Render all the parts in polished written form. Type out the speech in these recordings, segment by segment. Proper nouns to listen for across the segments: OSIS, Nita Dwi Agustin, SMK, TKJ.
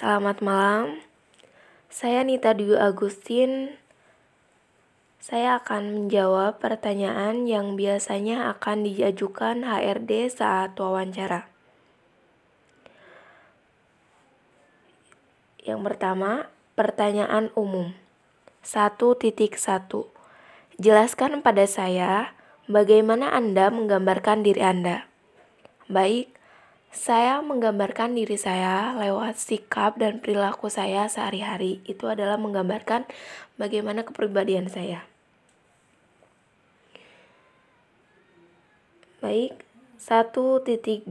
Selamat malam, saya Nita Dwi Agustin. Saya akan menjawab pertanyaan yang biasanya akan diajukan HRD saat wawancara. Yang pertama, pertanyaan umum. 1.1. Jelaskan pada saya bagaimana Anda menggambarkan diri Anda. Baik, saya menggambarkan diri saya lewat sikap dan perilaku saya sehari-hari. Itu adalah menggambarkan bagaimana kepribadian saya. Baik, 1.2.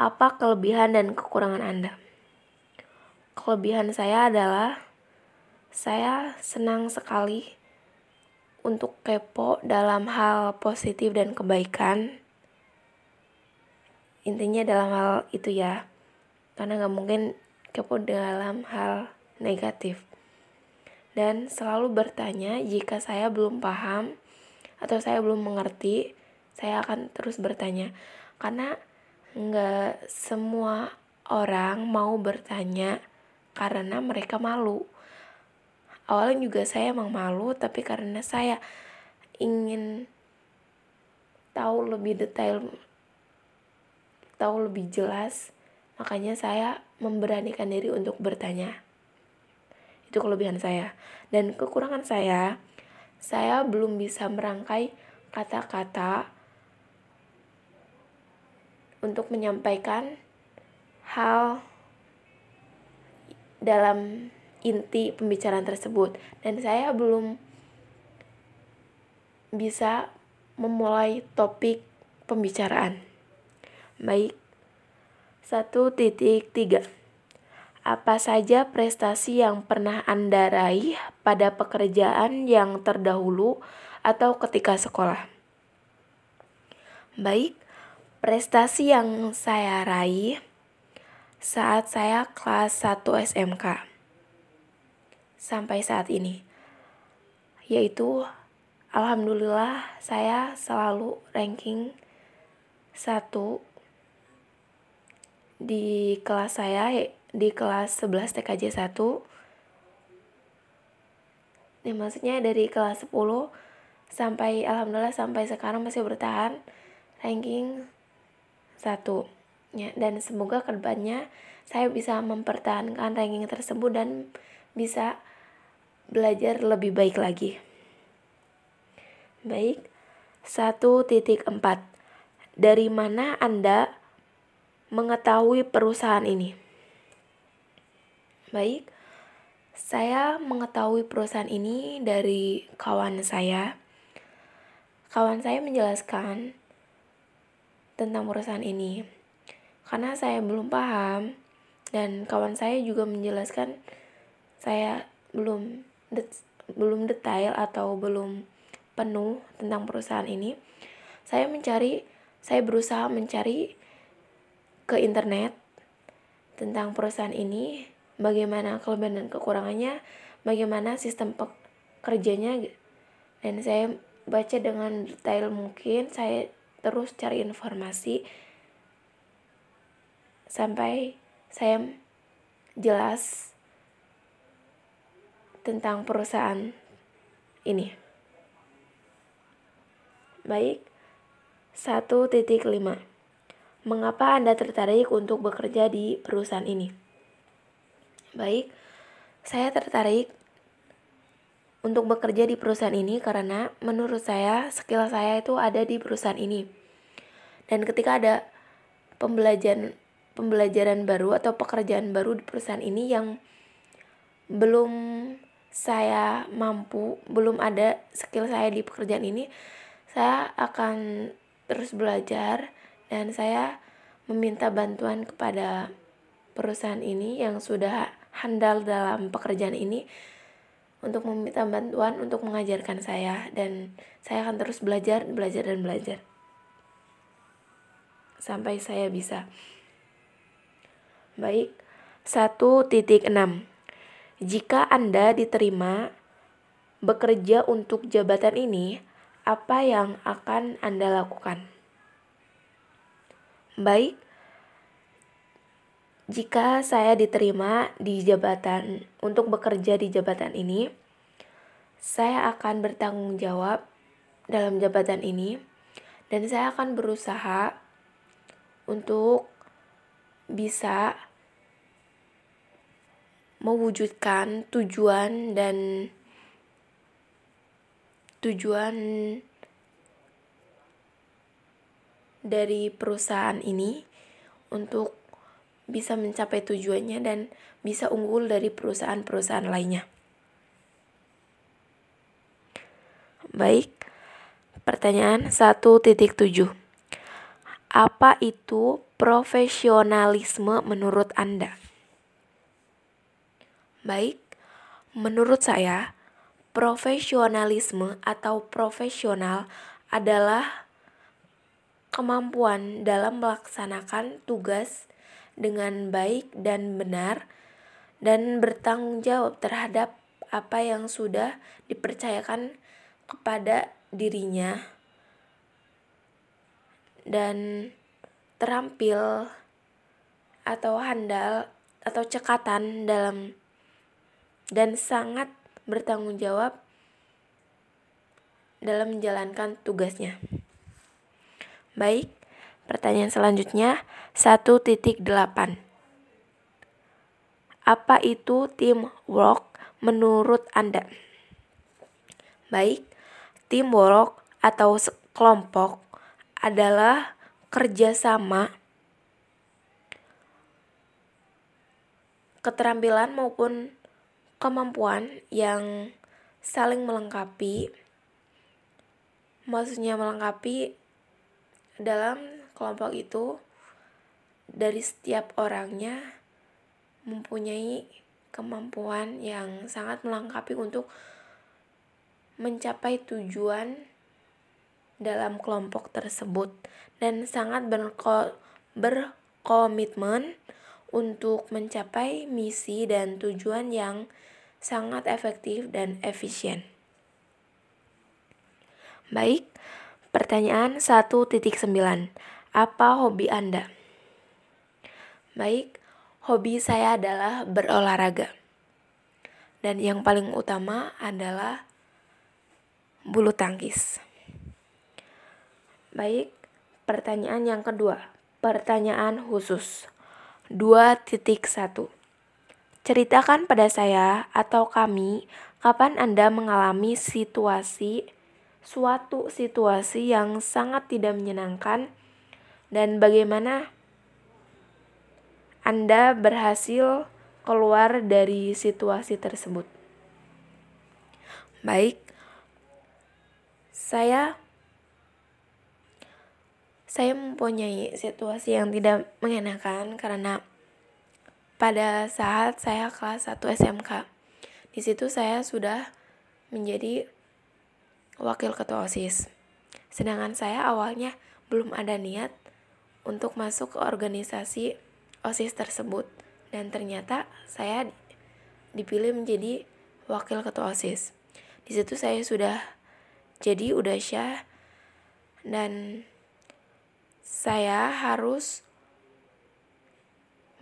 Apa kelebihan dan kekurangan Anda? Kelebihan saya adalah saya senang sekali untuk kepo dalam hal positif dan kebaikan. Intinya dalam hal itu ya, karena gak mungkin kepo dalam hal negatif. Dan selalu bertanya jika saya belum paham atau saya belum mengerti, saya akan terus bertanya. Karena gak semua orang mau bertanya karena mereka malu. Awalnya juga saya emang malu, tapi karena saya ingin tahu lebih detail, tahu lebih jelas, makanya saya memberanikan diri untuk bertanya. Itu kelebihan saya. Dan kekurangan saya belum bisa merangkai kata-kata untuk menyampaikan hal dalam inti pembicaraan tersebut, dan saya belum bisa memulai topik pembicaraan. Baik, 1.3. Apa saja prestasi yang pernah Anda raih pada pekerjaan yang terdahulu atau ketika sekolah? Baik, prestasi yang saya raih saat saya kelas 1 SMK sampai saat ini, yaitu alhamdulillah saya selalu ranking 1 di kelas saya, di kelas 11 TKJ 1. Ini maksudnya dari kelas 10 sampai alhamdulillah sampai sekarang masih bertahan ranking 1. Ya, dan semoga kedepannya saya bisa mempertahankan ranking tersebut dan bisa belajar lebih baik lagi. Baik, 1.4. Dari mana Anda mengetahui perusahaan ini? Baik, saya mengetahui perusahaan ini dari kawan saya. Kawan saya menjelaskan tentang perusahaan ini. Karena saya belum paham, dan kawan saya juga menjelaskan saya belum detail atau belum penuh tentang perusahaan ini. Saya berusaha mencari ke internet tentang perusahaan ini, bagaimana kelebihan dan kekurangannya, bagaimana sistem kerjanya, dan saya baca dengan detail mungkin. Saya terus cari informasi sampai saya jelas tentang perusahaan ini. Baik, 1.5. Mengapa Anda tertarik untuk bekerja di perusahaan ini? Baik, saya tertarik untuk bekerja di perusahaan ini karena menurut saya skill saya itu ada di perusahaan ini. Dan ketika ada pembelajaran baru atau pekerjaan baru di perusahaan ini yang belum saya mampu, belum ada skill saya di pekerjaan ini, saya akan terus belajar. Dan saya meminta bantuan kepada perusahaan ini yang sudah handal dalam pekerjaan ini untuk meminta bantuan untuk mengajarkan saya, dan saya akan terus belajar sampai saya bisa. Baik, 1.6. Jika Anda diterima bekerja untuk jabatan ini, apa yang akan Anda lakukan? Baik, Jika saya diterima di jabatan untuk bekerja di jabatan ini, saya akan bertanggung jawab dalam jabatan ini dan saya akan berusaha untuk bisa mewujudkan tujuan dari perusahaan ini untuk bisa mencapai tujuannya dan bisa unggul dari perusahaan-perusahaan lainnya. Baik, pertanyaan 1.7. Apa itu profesionalisme menurut Anda? Baik, menurut saya, profesionalisme atau profesional adalah kemampuan dalam melaksanakan tugas dengan baik dan benar dan bertanggung jawab terhadap apa yang sudah dipercayakan kepada dirinya dan terampil atau handal atau cekatan dalam dan sangat bertanggung jawab dalam menjalankan tugasnya. Baik, pertanyaan selanjutnya 1.8. Apa itu teamwork menurut Anda? Baik, teamwork atau kelompok adalah kerjasama, keterampilan maupun kemampuan yang saling melengkapi, maksudnya melengkapi dalam kelompok itu dari setiap orangnya mempunyai kemampuan yang sangat melengkapi untuk mencapai tujuan dalam kelompok tersebut dan sangat berkomitmen untuk mencapai misi dan tujuan yang sangat efektif dan efisien. Baik, pertanyaan 1.9. Apa hobi Anda? Baik, hobi saya adalah berolahraga. Dan yang paling utama adalah bulu tangkis. Baik, pertanyaan yang kedua. Pertanyaan khusus 2.1. Ceritakan pada saya atau kami kapan Anda mengalami suatu situasi yang sangat tidak menyenangkan dan bagaimana Anda berhasil keluar dari situasi tersebut. Baik, saya mempunyai situasi yang tidak mengenakan karena pada saat saya kelas 1 SMK, di situ saya sudah menjadi wakil ketua OSIS. Sedangkan saya awalnya belum ada niat untuk masuk ke organisasi OSIS tersebut dan ternyata saya dipilih menjadi wakil ketua OSIS. Di situ saya sudah jadi udasyah dan saya harus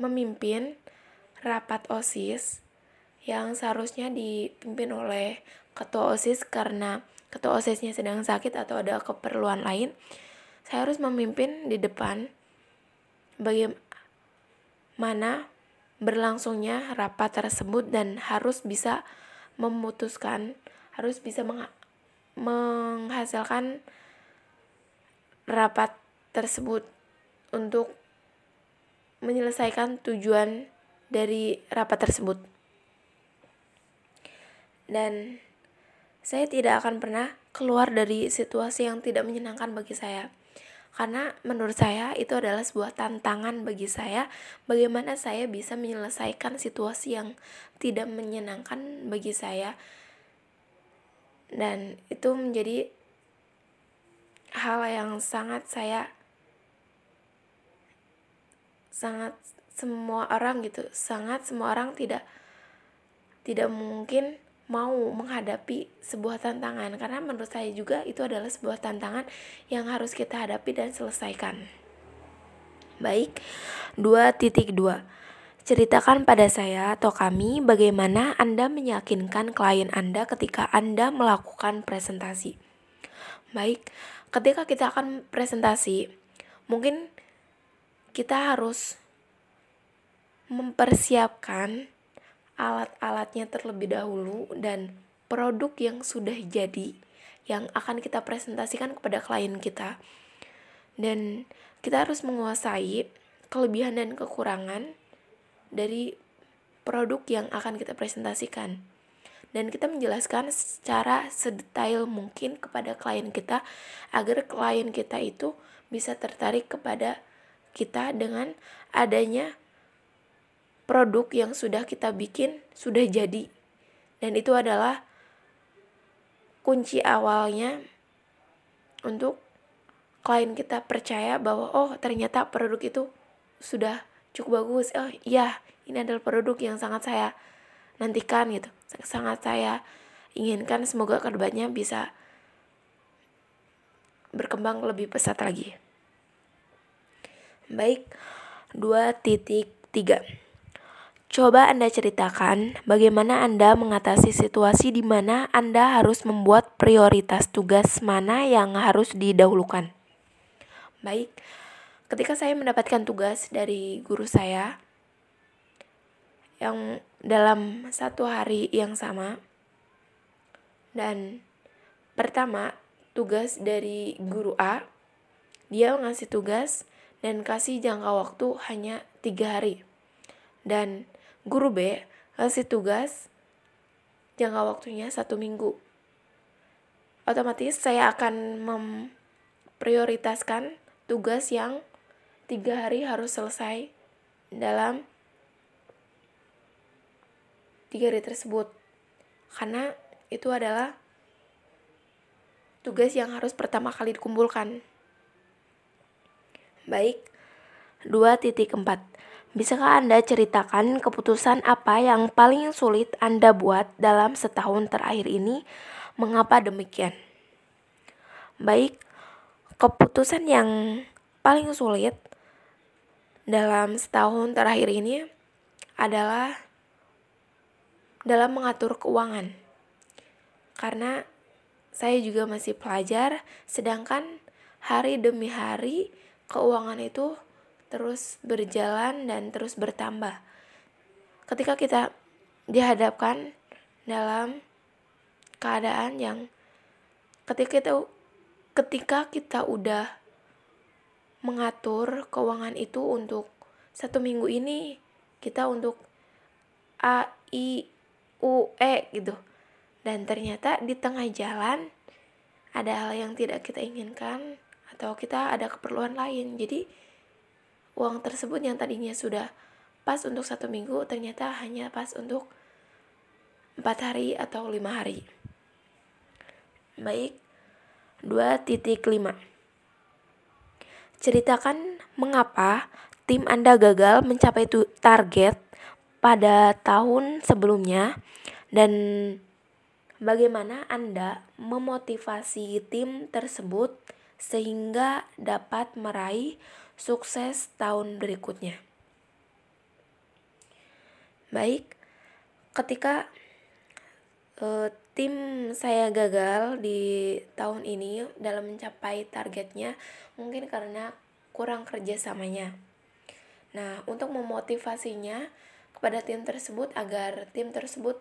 memimpin rapat OSIS yang seharusnya dipimpin oleh ketua OSIS karena ketua OSISnya sedang sakit atau ada keperluan lain. Saya harus memimpin di depan bagaimana berlangsungnya rapat tersebut dan harus bisa memutuskan, harus bisa menghasilkan rapat tersebut untuk menyelesaikan tujuan dari rapat tersebut. Dan saya tidak akan pernah keluar dari situasi yang tidak menyenangkan bagi saya. Karena menurut saya itu adalah sebuah tantangan bagi saya bagaimana saya bisa menyelesaikan situasi yang tidak menyenangkan bagi saya. Dan itu menjadi hal yang sangat semua orang tidak mungkin mau menghadapi sebuah tantangan karena menurut saya juga itu adalah sebuah tantangan yang harus kita hadapi dan selesaikan. Baik, 2.2. Ceritakan pada saya atau kami bagaimana Anda meyakinkan klien Anda ketika Anda melakukan presentasi. Baik, ketika kita akan presentasi, mungkin kita harus mempersiapkan alat-alatnya terlebih dahulu dan produk yang sudah jadi yang akan kita presentasikan kepada klien kita. Dan kita harus menguasai kelebihan dan kekurangan dari produk yang akan kita presentasikan, dan kita menjelaskan secara sedetail mungkin kepada klien kita agar klien kita itu bisa tertarik kepada kita dengan adanya produk yang sudah kita bikin, sudah jadi, dan itu adalah kunci awalnya untuk klien kita percaya bahwa oh ternyata produk itu sudah cukup bagus, oh iya ini adalah produk yang sangat saya nantikan gitu, sangat saya inginkan, semoga kedepannya bisa berkembang lebih pesat lagi. Baik, 2.3, coba Anda ceritakan bagaimana Anda mengatasi situasi di mana Anda harus membuat prioritas tugas mana yang harus didahulukan. Baik, ketika saya mendapatkan tugas dari guru saya yang dalam satu hari yang sama, dan pertama tugas dari guru A, dia ngasih tugas dan kasih jangka waktu hanya 3 hari, dan guru B ngasih tugas jangka waktunya 1 minggu. Otomatis saya akan memprioritaskan tugas yang 3 hari harus selesai dalam 3 hari tersebut, karena itu adalah tugas yang harus pertama kali dikumpulkan. Baik, 2.4, bisakah Anda ceritakan keputusan apa yang paling sulit Anda buat dalam setahun terakhir ini? Mengapa demikian? Baik, keputusan yang paling sulit dalam setahun terakhir ini adalah dalam mengatur keuangan, karena saya juga masih pelajar, sedangkan hari demi hari keuangan itu terus berjalan dan terus bertambah. Ketika kita dihadapkan dalam keadaan yang ketika kita udah mengatur keuangan itu untuk 1 minggu ini kita untuk A, I, U, E gitu, dan ternyata di tengah jalan ada hal yang tidak kita inginkan atau kita ada keperluan lain, jadi uang tersebut yang tadinya sudah pas untuk 1 minggu ternyata hanya pas untuk 4 hari atau 5 hari. Baik, 2.5, ceritakan mengapa tim Anda gagal mencapai target pada tahun sebelumnya dan bagaimana Anda memotivasi tim tersebut sehingga dapat meraih sukses tahun berikutnya. Baik, ketika tim saya gagal di tahun ini dalam mencapai targetnya, mungkin karena kurang kerjasamanya. Nah, untuk memotivasinya kepada tim tersebut agar tim tersebut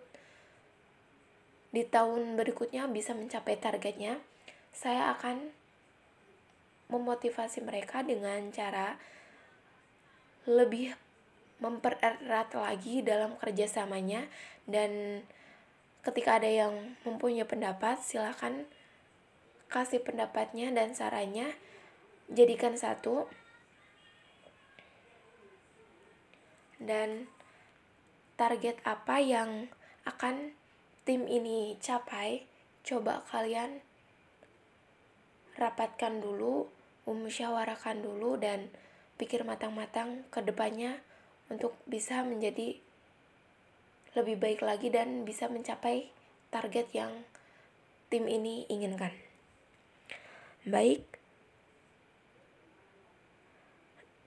di tahun berikutnya bisa mencapai targetnya, saya akan memotivasi mereka dengan cara lebih mempererat lagi dalam kerjasamanya, dan ketika ada yang mempunyai pendapat, silakan kasih pendapatnya dan sarannya, jadikan satu. Dan target apa yang akan tim ini capai, coba kalian rapatkan dulu, musyawarahkan dulu, dan pikir matang-matang ke depannya untuk bisa menjadi lebih baik lagi dan bisa mencapai target yang tim ini inginkan. Baik,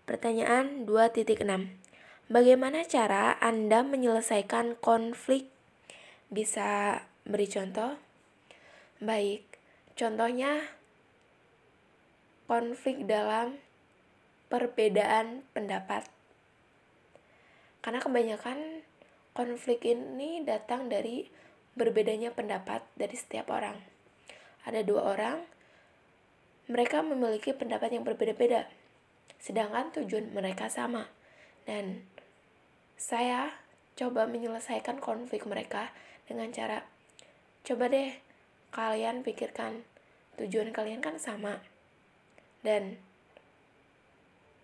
pertanyaan 2.6, Bagaimana cara Anda menyelesaikan konflik? Bisa beri contoh? Baik, contohnya konflik dalam perbedaan pendapat. Karena kebanyakan konflik ini datang dari berbedanya pendapat dari setiap orang. Ada dua orang, mereka memiliki pendapat yang berbeda-beda, sedangkan tujuan mereka sama. Dan saya coba menyelesaikan konflik mereka dengan cara, coba deh kalian pikirkan, tujuan kalian kan sama. Dan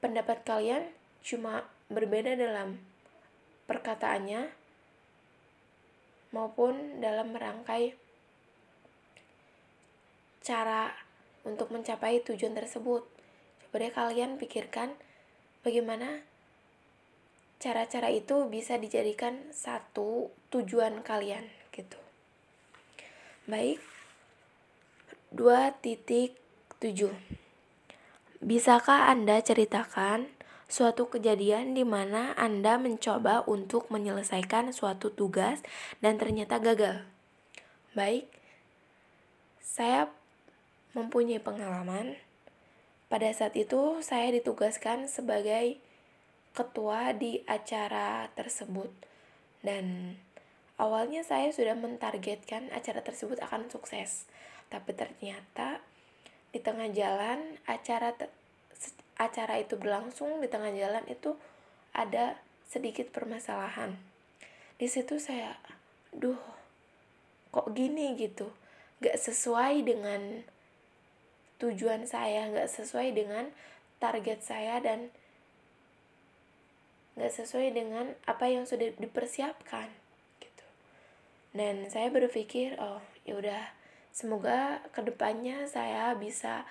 pendapat kalian cuma berbeda dalam perkataannya, maupun dalam merangkai cara untuk mencapai tujuan tersebut. Coba deh kalian pikirkan bagaimana cara-cara itu bisa dijadikan satu tujuan kalian gitu. Baik, 2.7. Bisakah Anda ceritakan suatu kejadian di mana Anda mencoba untuk menyelesaikan suatu tugas dan ternyata gagal? Baik, saya mempunyai pengalaman. Pada saat itu saya ditugaskan sebagai ketua di acara tersebut. Dan awalnya saya sudah mentargetkan acara tersebut akan sukses. Tapi ternyata di tengah jalan acara itu berlangsung, di tengah jalan itu ada sedikit permasalahan. Di situ saya, kok gini gitu. Gak sesuai dengan tujuan saya, gak sesuai dengan target saya, dan gak sesuai dengan apa yang sudah dipersiapkan gitu. Dan saya berpikir, yaudah, semoga kedepannya saya bisa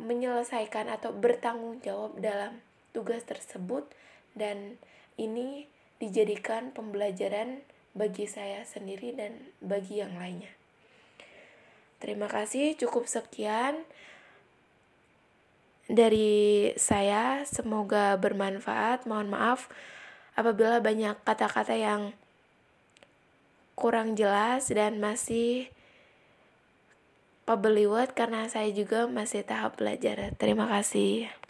menyelesaikan atau bertanggung jawab dalam tugas tersebut, dan ini dijadikan pembelajaran bagi saya sendiri dan bagi yang lainnya. Terima kasih, cukup sekian dari saya, semoga bermanfaat. Mohon maaf apabila banyak kata-kata yang kurang jelas dan masih pebeliwat, karena saya juga masih tahap belajar. Terima kasih.